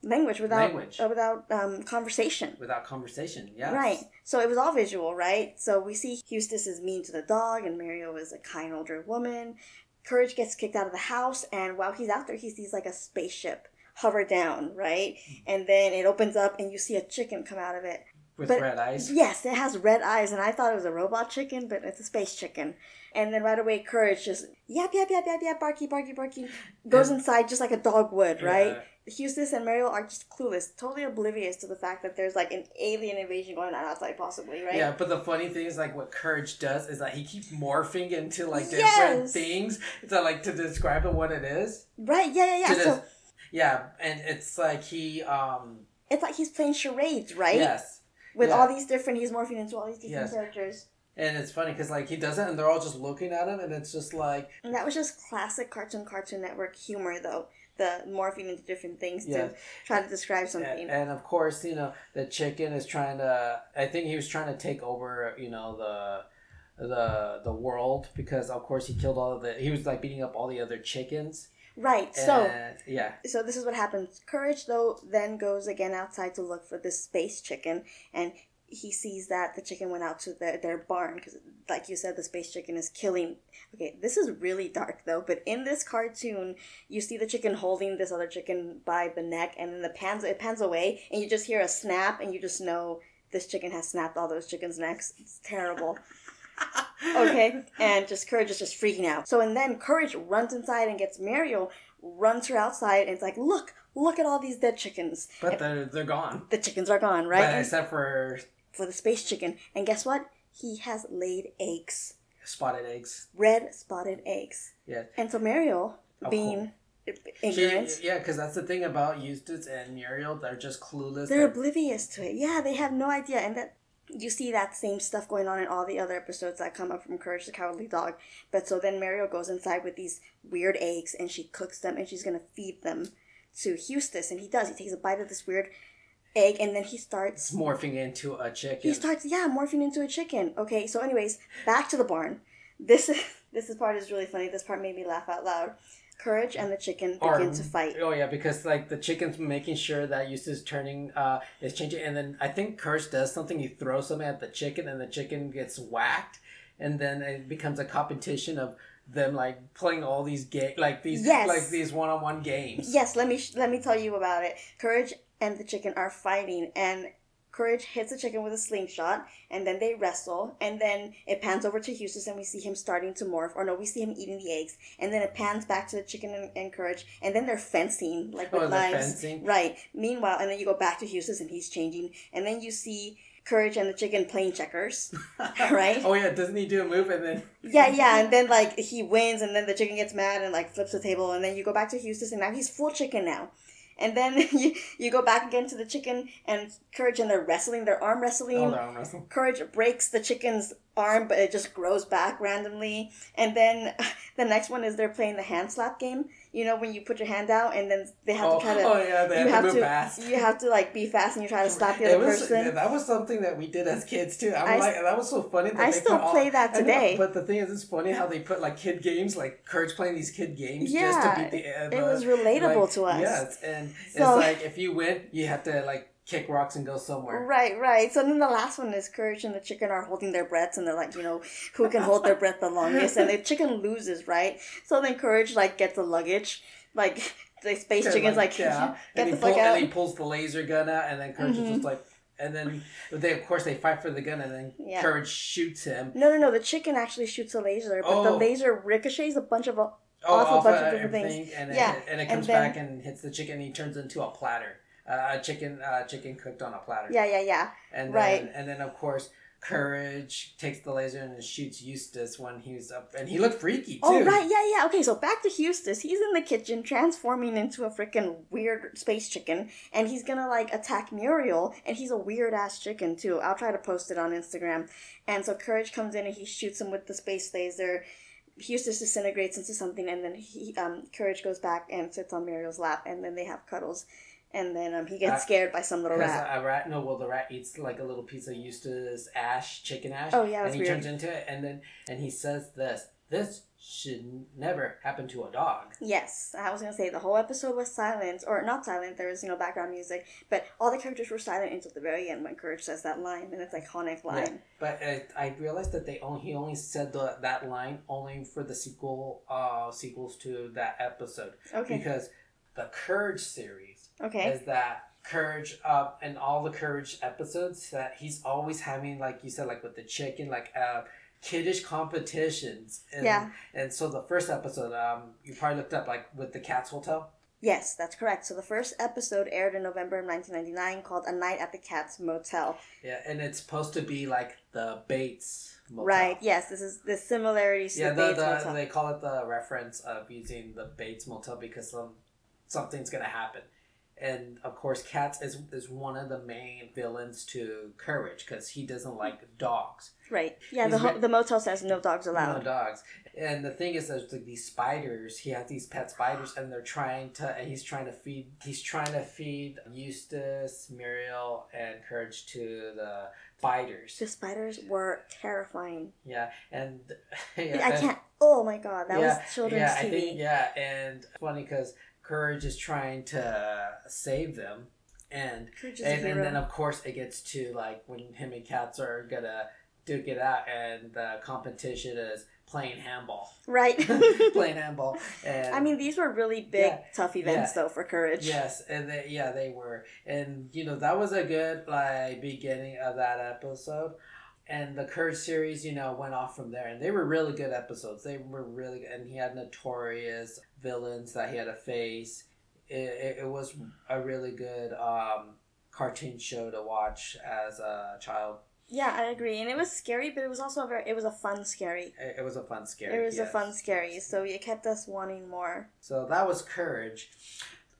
Language. Without conversation. Without conversation, yes. Right. So it was all visual, right? So we see Eustace is mean to the dog, and Muriel is a kind older woman. Courage gets kicked out of the house, and while he's out there, he sees a spaceship hover down, right? And then it opens up, and you see a chicken come out of it. With red eyes? Yes, it has red eyes, and I thought it was a robot chicken, but it's a space chicken. And then right away, Courage just, yap, yap, yap, yap, yap, barky, barky, barky, goes inside just like a dog would, right? Yeah. Eustace and Muriel are just clueless, totally oblivious to the fact that there's an alien invasion going on outside, possibly, right? Yeah, but the funny thing is what Courage does is that he keeps morphing into different things to to describe what it is. Right? Yeah. And it's he. It's he's playing charades, right? Yes. With all these different, he's morphing into all these different characters. And it's funny because he does it, and they're all just looking at him, and it's just like. And that was just classic Cartoon Network humor, though. The morphing into different things to try to describe something. And of course, the chicken is trying to... I think he was trying to take over, the world, because, of course, he killed all of the... He was, beating up all the other chickens. Right, So this is what happens. Courage, though, then goes again outside to look for this space chicken, and he sees that the chicken went out to their barn, because, like you said, the space chicken is killing... Okay, this is really dark, though, but in this cartoon, you see the chicken holding this other chicken by the neck, and then it pans away, and you just hear a snap, and you just know this chicken has snapped all those chickens' necks. It's terrible. Okay, and just Courage is just freaking out. So, and then Courage runs inside and gets Muriel, runs her outside, and it's look at all these dead chickens. But they're gone. The chickens are gone, right? But except for the space chicken. And guess what? He has laid eggs. Spotted eggs. Red spotted eggs. Yeah. And so Muriel, being ignorant. Because that's the thing about Eustace and Muriel. They're just clueless. They're oblivious to it. Yeah, they have no idea. And that you see that same stuff going on in all the other episodes that come up from Courage the Cowardly Dog. But so then Muriel goes inside with these weird eggs, and she cooks them, and she's going to feed them to Eustace, and he does. He takes a bite of this weird egg, and then he starts... morphing into a chicken. He starts, morphing into a chicken. Okay, so anyways, back to the barn. This part is really funny. This part made me laugh out loud. Courage and the chicken begin to fight. Oh, yeah, because, the chicken's making sure that Eustace is changing. And then I think Courage does something. He throws something at the chicken, and the chicken gets whacked. And then it becomes a competition of them, playing all these these one-on-one games. Yes, let me tell you about it. Courage and the chicken are fighting, and Courage hits the chicken with a slingshot, and then they wrestle, and then it pans over to Eustace, and we see him starting to morph, we see him eating the eggs, and then it pans back to the chicken and Courage, and then they're fencing, with knives. Fencing? Right. Meanwhile, and then you go back to Eustace, and he's changing, and then you see Courage and the chicken playing checkers, right? Oh, yeah, doesn't he do a move, and then... yeah, and then, he wins, and then the chicken gets mad and, flips the table, and then you go back to Eustace, and now he's full chicken now. And then you go back again to the chicken and Courage, and they're wrestling, they're arm wrestling. Oh, no, no. Courage breaks the chicken's arm, but it just grows back randomly. And then the next one is they're playing the hand slap game. You know, when you put your hand out and then they have to try to... Oh, yeah, they have to move fast. You have to, be fast and you try to slap the other person. Yeah, that was something that we did as kids, too. That was so funny. That I they still play all, that today. Know, but the thing is, it's funny how they put, kid games, Courage playing these kid games just to beat the... it was relatable to us. Yes, and it's if you win, you have to, kick rocks and go somewhere. Right. So then the last one is Courage and the chicken are holding their breaths, and they're who can hold their breath the longest? And the chicken loses, right? So then Courage gets the luggage, the space chicken's get the fuck out. And he pulls the laser gun out, and then Courage is just and then they fight for the gun, and then Courage shoots him. No. The chicken actually shoots a laser, but the laser ricochets a bunch of off a bunch of different things. And it comes back and hits the chicken, and he turns into a platter. Chicken cooked on a platter. Yeah. And right. Then, of course, Courage takes the laser and shoots Eustace when he's up. And he looked freaky, too. Oh, right. Yeah. Okay, so back to Eustace. He's in the kitchen transforming into a freaking weird space chicken. And he's going to, attack Muriel. And he's a weird-ass chicken, too. I'll try to post it on Instagram. And so Courage comes in and he shoots him with the space laser. Eustace disintegrates into something. And then Courage goes back and sits on Muriel's lap. And then they have cuddles. And then he gets scared by some little rat. The rat eats a little piece of Eustace chicken ash. Oh, yeah, that's weird. And he turns into it, and he says this should never happen to a dog. Yes, I was going to say the whole episode was silent, or not silent, there was, background music, but all the characters were silent until the very end when Courage says that line, and it's iconic line. Yeah, but I realized that he only said that line only for the sequels to that episode. Okay. Because the Courage series, okay, is that Courage and all the Courage episodes that he's always having, like you said, with the chicken, kiddish competitions. And, yeah. And so the first episode, you probably looked up, with the Cat's Hotel. Yes, that's correct. So the first episode aired in November of 1999 called A Night at the Cat's Motel. Yeah, and it's supposed to be the Bates Motel. Right, yes, this is the similarities to the Bates Motel. They call it the reference of using the Bates Motel because something's going to happen. And, of course, Cats is one of the main villains to Courage because he doesn't like dogs. Right. Yeah, the motel says no dogs allowed. No dogs. And the thing is, there's these spiders. He has these pet spiders, and he's trying to feed Eustace, Muriel, and Courage to the spiders. The spiders were terrifying. Yeah, and... Yeah, I can't... Oh, my God. That was children's TV. And funny because... Courage is trying to save them, and then of course it gets to when him and Cats are gonna duke it out, and the competition is playing handball. Right, playing handball. And I mean, these were really big, tough events though for Courage. Yes, and they were, and that was a good beginning of that episode. And the Courage series, went off from there. And they were really good episodes. They were really good. And he had notorious villains that he had to face. It was a really good cartoon show to watch as a child. Yeah, I agree. And it was scary, but it was also a fun scary. It was a fun scary. It was a fun scary. So it kept us wanting more. So that was Courage.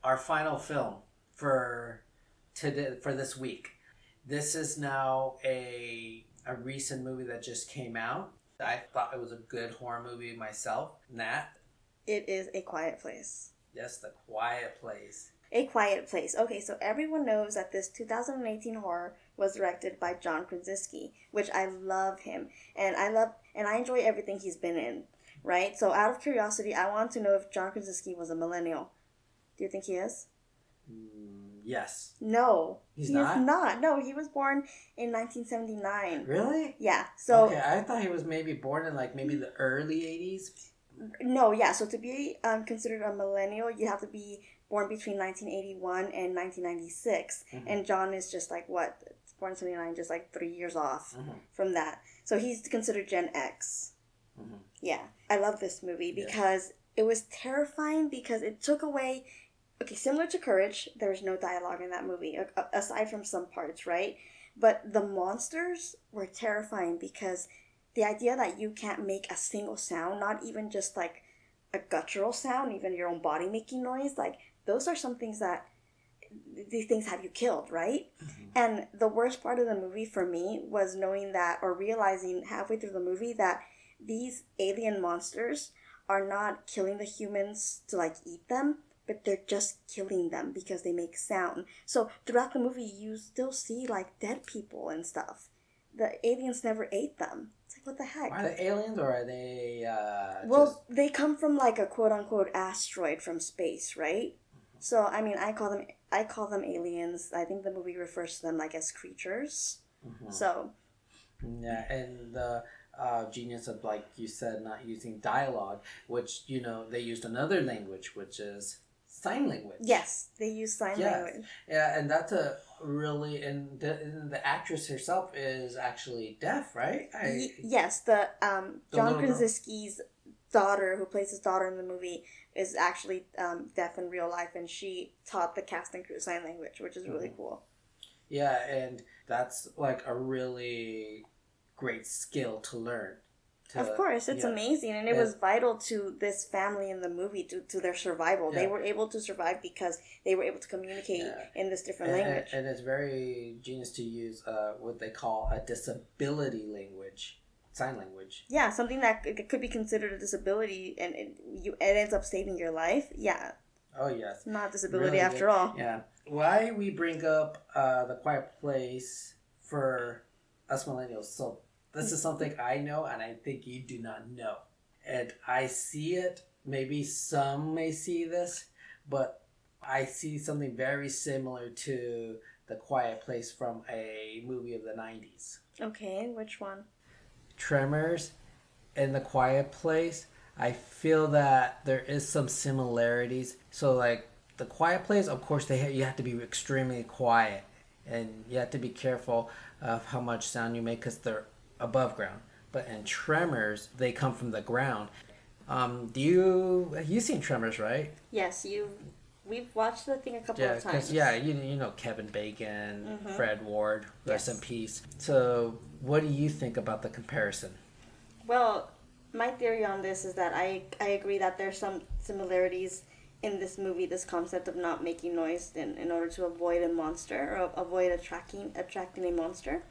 Our final film for today, for this week. This is now a recent movie that just came out. I thought it was a good horror movie myself. Nat? It is A Quiet Place. Yes, The Quiet Place. A Quiet Place. Okay, so everyone knows that this 2018 horror was directed by John Krasinski, which I love him, and I enjoy everything he's been in, right? So out of curiosity, I want to know if John Krasinski was a millennial. Do you think he is? Yes. No. He's not? No, he was born in 1979. Really? Yeah, so... Okay, I thought he was maybe born in, like, maybe the early 80s? No, yeah, so to be considered a millennial, you have to be born between 1981 and 1996. Mm-hmm. And John is just, like, what? Born in 79, just, like, 3 years off from that. So he's considered Gen X. Mm-hmm. Yeah. I love this movie because it was terrifying because it took away... Okay, similar to Courage, there's no dialogue in that movie, aside from some parts, right? But the monsters were terrifying because the idea that you can't make a single sound, not even just like a guttural sound, even your own body making noise, like those are some things that, these things have you killed, right? Mm-hmm. And the worst part of the movie for me was knowing that, or realizing halfway through the movie that these alien monsters are not killing the humans to like eat them, but they're just killing them because they make sound. So throughout the movie, you still see, like, dead people and stuff. The aliens never ate them. It's like, what the heck? Are they aliens or are they, Well, they come from, like, a quote-unquote asteroid from space, right? Mm-hmm. So, I mean, I call them aliens. I think the movie refers to them, like, as creatures. Mm-hmm. So... Yeah, and the... genius of, like you said, not using dialogue, which, you know, they used another language, which is sign language. Yes, they use sign language. Yeah, and that's a really, and the actress herself is actually deaf, right? Yes, the John Krasinski's daughter, who plays his daughter in the movie, is actually deaf in real life, and she taught the cast and crew sign language, which is really cool. Yeah, and that's, like, a really... great skill to learn. Of course, it's amazing, and it was vital to this family in the movie, to their survival. Yeah. They were able to survive because they were able to communicate in this different language. And it's very genius to use what they call a disability language, sign language. Yeah, something that could be considered a disability, and it ends up saving your life. Yeah. Oh, yes. Not a disability really after all. Yeah. Why we bring up The Quiet Place for us millennials so this is something I know, and I think you do not know. And I see it. Maybe some may see this, but I see something very similar to The Quiet Place from a movie of the 90s. Okay, which one? Tremors and The Quiet Place. I feel that there is some similarities. So, like, The Quiet Place, of course, you have to be extremely quiet. And you have to be careful of how much sound you make because they're above ground. But in Tremors, they come from the ground. You've seen Tremors, right? Yes, we've watched the thing a couple of times. Yeah, you know Kevin Bacon, Fred Ward, rest in peace. So what do you think about the comparison? Well, my theory on this is that I agree that there's some similarities in this movie, this concept of not making noise in order to avoid a monster or avoid attracting a monster.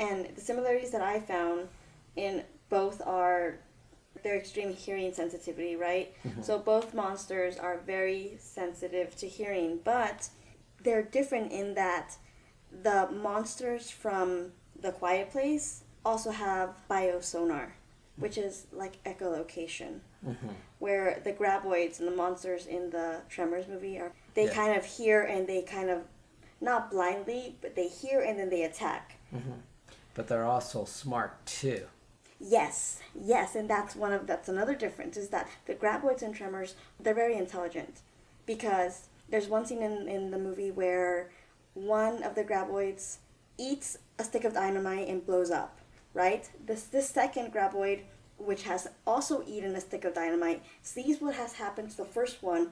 And the similarities that I found in both are their extreme hearing sensitivity, right? Mm-hmm. So both monsters are very sensitive to hearing, but they're different in that the monsters from The Quiet Place also have biosonar, which is like echolocation, where the Graboids and the monsters in the Tremors movie they kind of hear and they kind of, not blindly, but they hear and then they attack. Mm-hmm. But they're also smart too. Yes, and that's another difference is that the Graboids and Tremors, they're very intelligent, because there's one scene in the movie where one of the Graboids eats a stick of dynamite and blows up. Right? This second Graboid, which has also eaten a stick of dynamite, sees what has happened to the first one.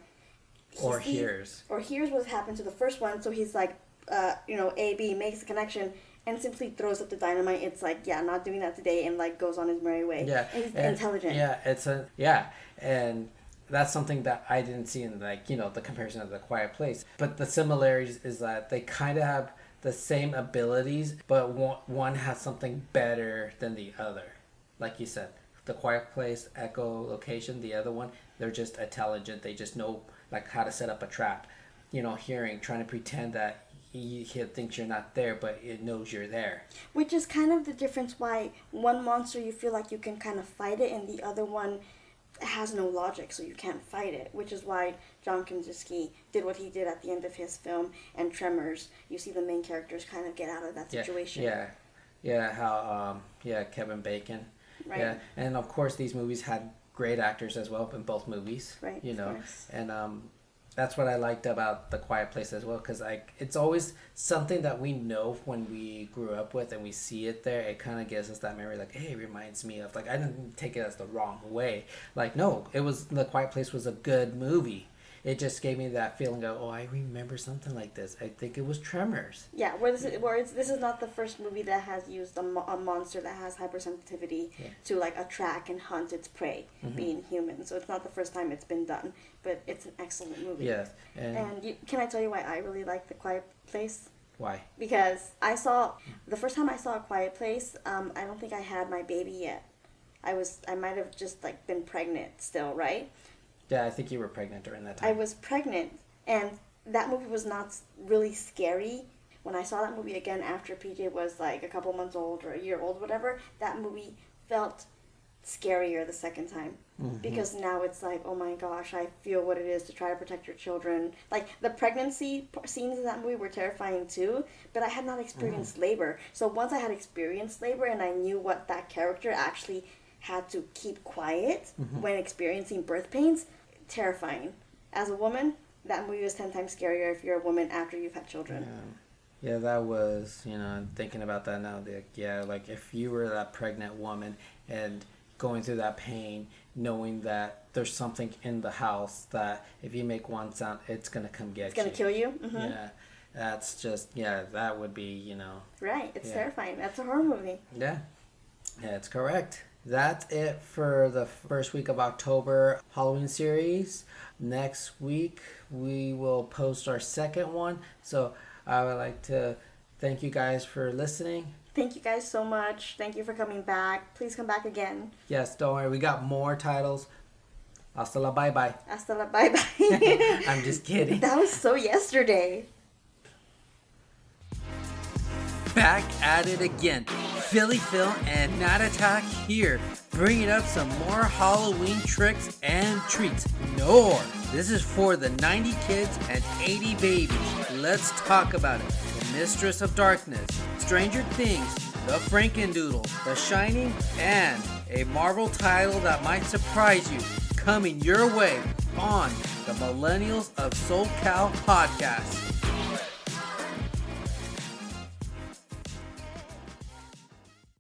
Or hears what happened to the first one, so he's like, A.B. makes the connection and simply throws up the dynamite. It's like, not doing that today, and like goes on his merry way. Yeah. And he's intelligent. Yeah, and that's something that I didn't see in the comparison of The Quiet Place. But the similarities is that they kind of have the same abilities, but one has something better than the other. Like you said, The Quiet Place, echolocation, the other one, they're just intelligent. They just know like how to set up a trap. you know, hearing, trying to pretend that he thinks you're not there, but it knows you're there. Which is kind of the difference why one monster you feel like you can kind of fight it, and the other one has no logic, so you can't fight it. Which is why John Krasinski did what he did at the end of his film, and Tremors, you see the main characters kind of get out of that situation. Yeah, how, Kevin Bacon. Right. Yeah, and of course these movies had great actors as well in both movies. Right, you know, and that's what I liked about The Quiet Place as well, because it's always something that we know when we grew up with and we see it there. It kind of gives us that memory, like, hey, it reminds me of, like, I didn't take it as the wrong way. Like, no, it was, The Quiet Place was a good movie. It just gave me that feeling of, oh, I remember something like this. I think it was Tremors. Yeah, this is not the first movie that has used a monster that has hypersensitivity to, like, attract and hunt its prey, being human. So it's not the first time it's been done, but it's an excellent movie. Yes. And can I tell you why I really like The Quiet Place? Why? Because the first time I saw A Quiet Place, I don't think I had my baby yet. I might have just, like, been pregnant still, right? Yeah, I think you were pregnant during that time. I was pregnant, and that movie was not really scary. When I saw that movie again after PJ was like a couple months old or a year old, whatever, that movie felt scarier the second time. Mm-hmm. Because now it's like, oh my gosh, I feel what it is to try to protect your children. Like, the pregnancy scenes in that movie were terrifying too, but I had not experienced labor. So once I had experienced labor and I knew what that character actually had to keep quiet when experiencing birth pains, terrifying. As a woman, that movie was 10 times scarier if you're a woman after you've had children. Yeah, that was, you know, thinking about that now, like if you were that pregnant woman and going through that pain, knowing that there's something in the house that if you make one sound, it's going to come get you. It's going to kill you? Mm-hmm. Yeah. That's just, that would be, you know. Right, it's terrifying. That's a horror movie. Yeah, it's correct. That's it for the first week of October Halloween series. Next week, we will post our second one. So I would like to thank you guys for listening. Thank you guys so much. Thank you for coming back. Please come back again. Yes, don't worry. We got more titles. Hasta la bye-bye. Hasta la bye-bye. I'm just kidding. That was so yesterday. Back at it again. Philly Phil and Nat Attack here, bringing up some more Halloween tricks and treats. No, this is for the 90 kids and 80 babies. Let's talk about it. The Mistress of Darkness, Stranger Things, The Frankendoodle, The Shining, and a Marvel title that might surprise you, coming your way on the Millennials of SoCal podcast.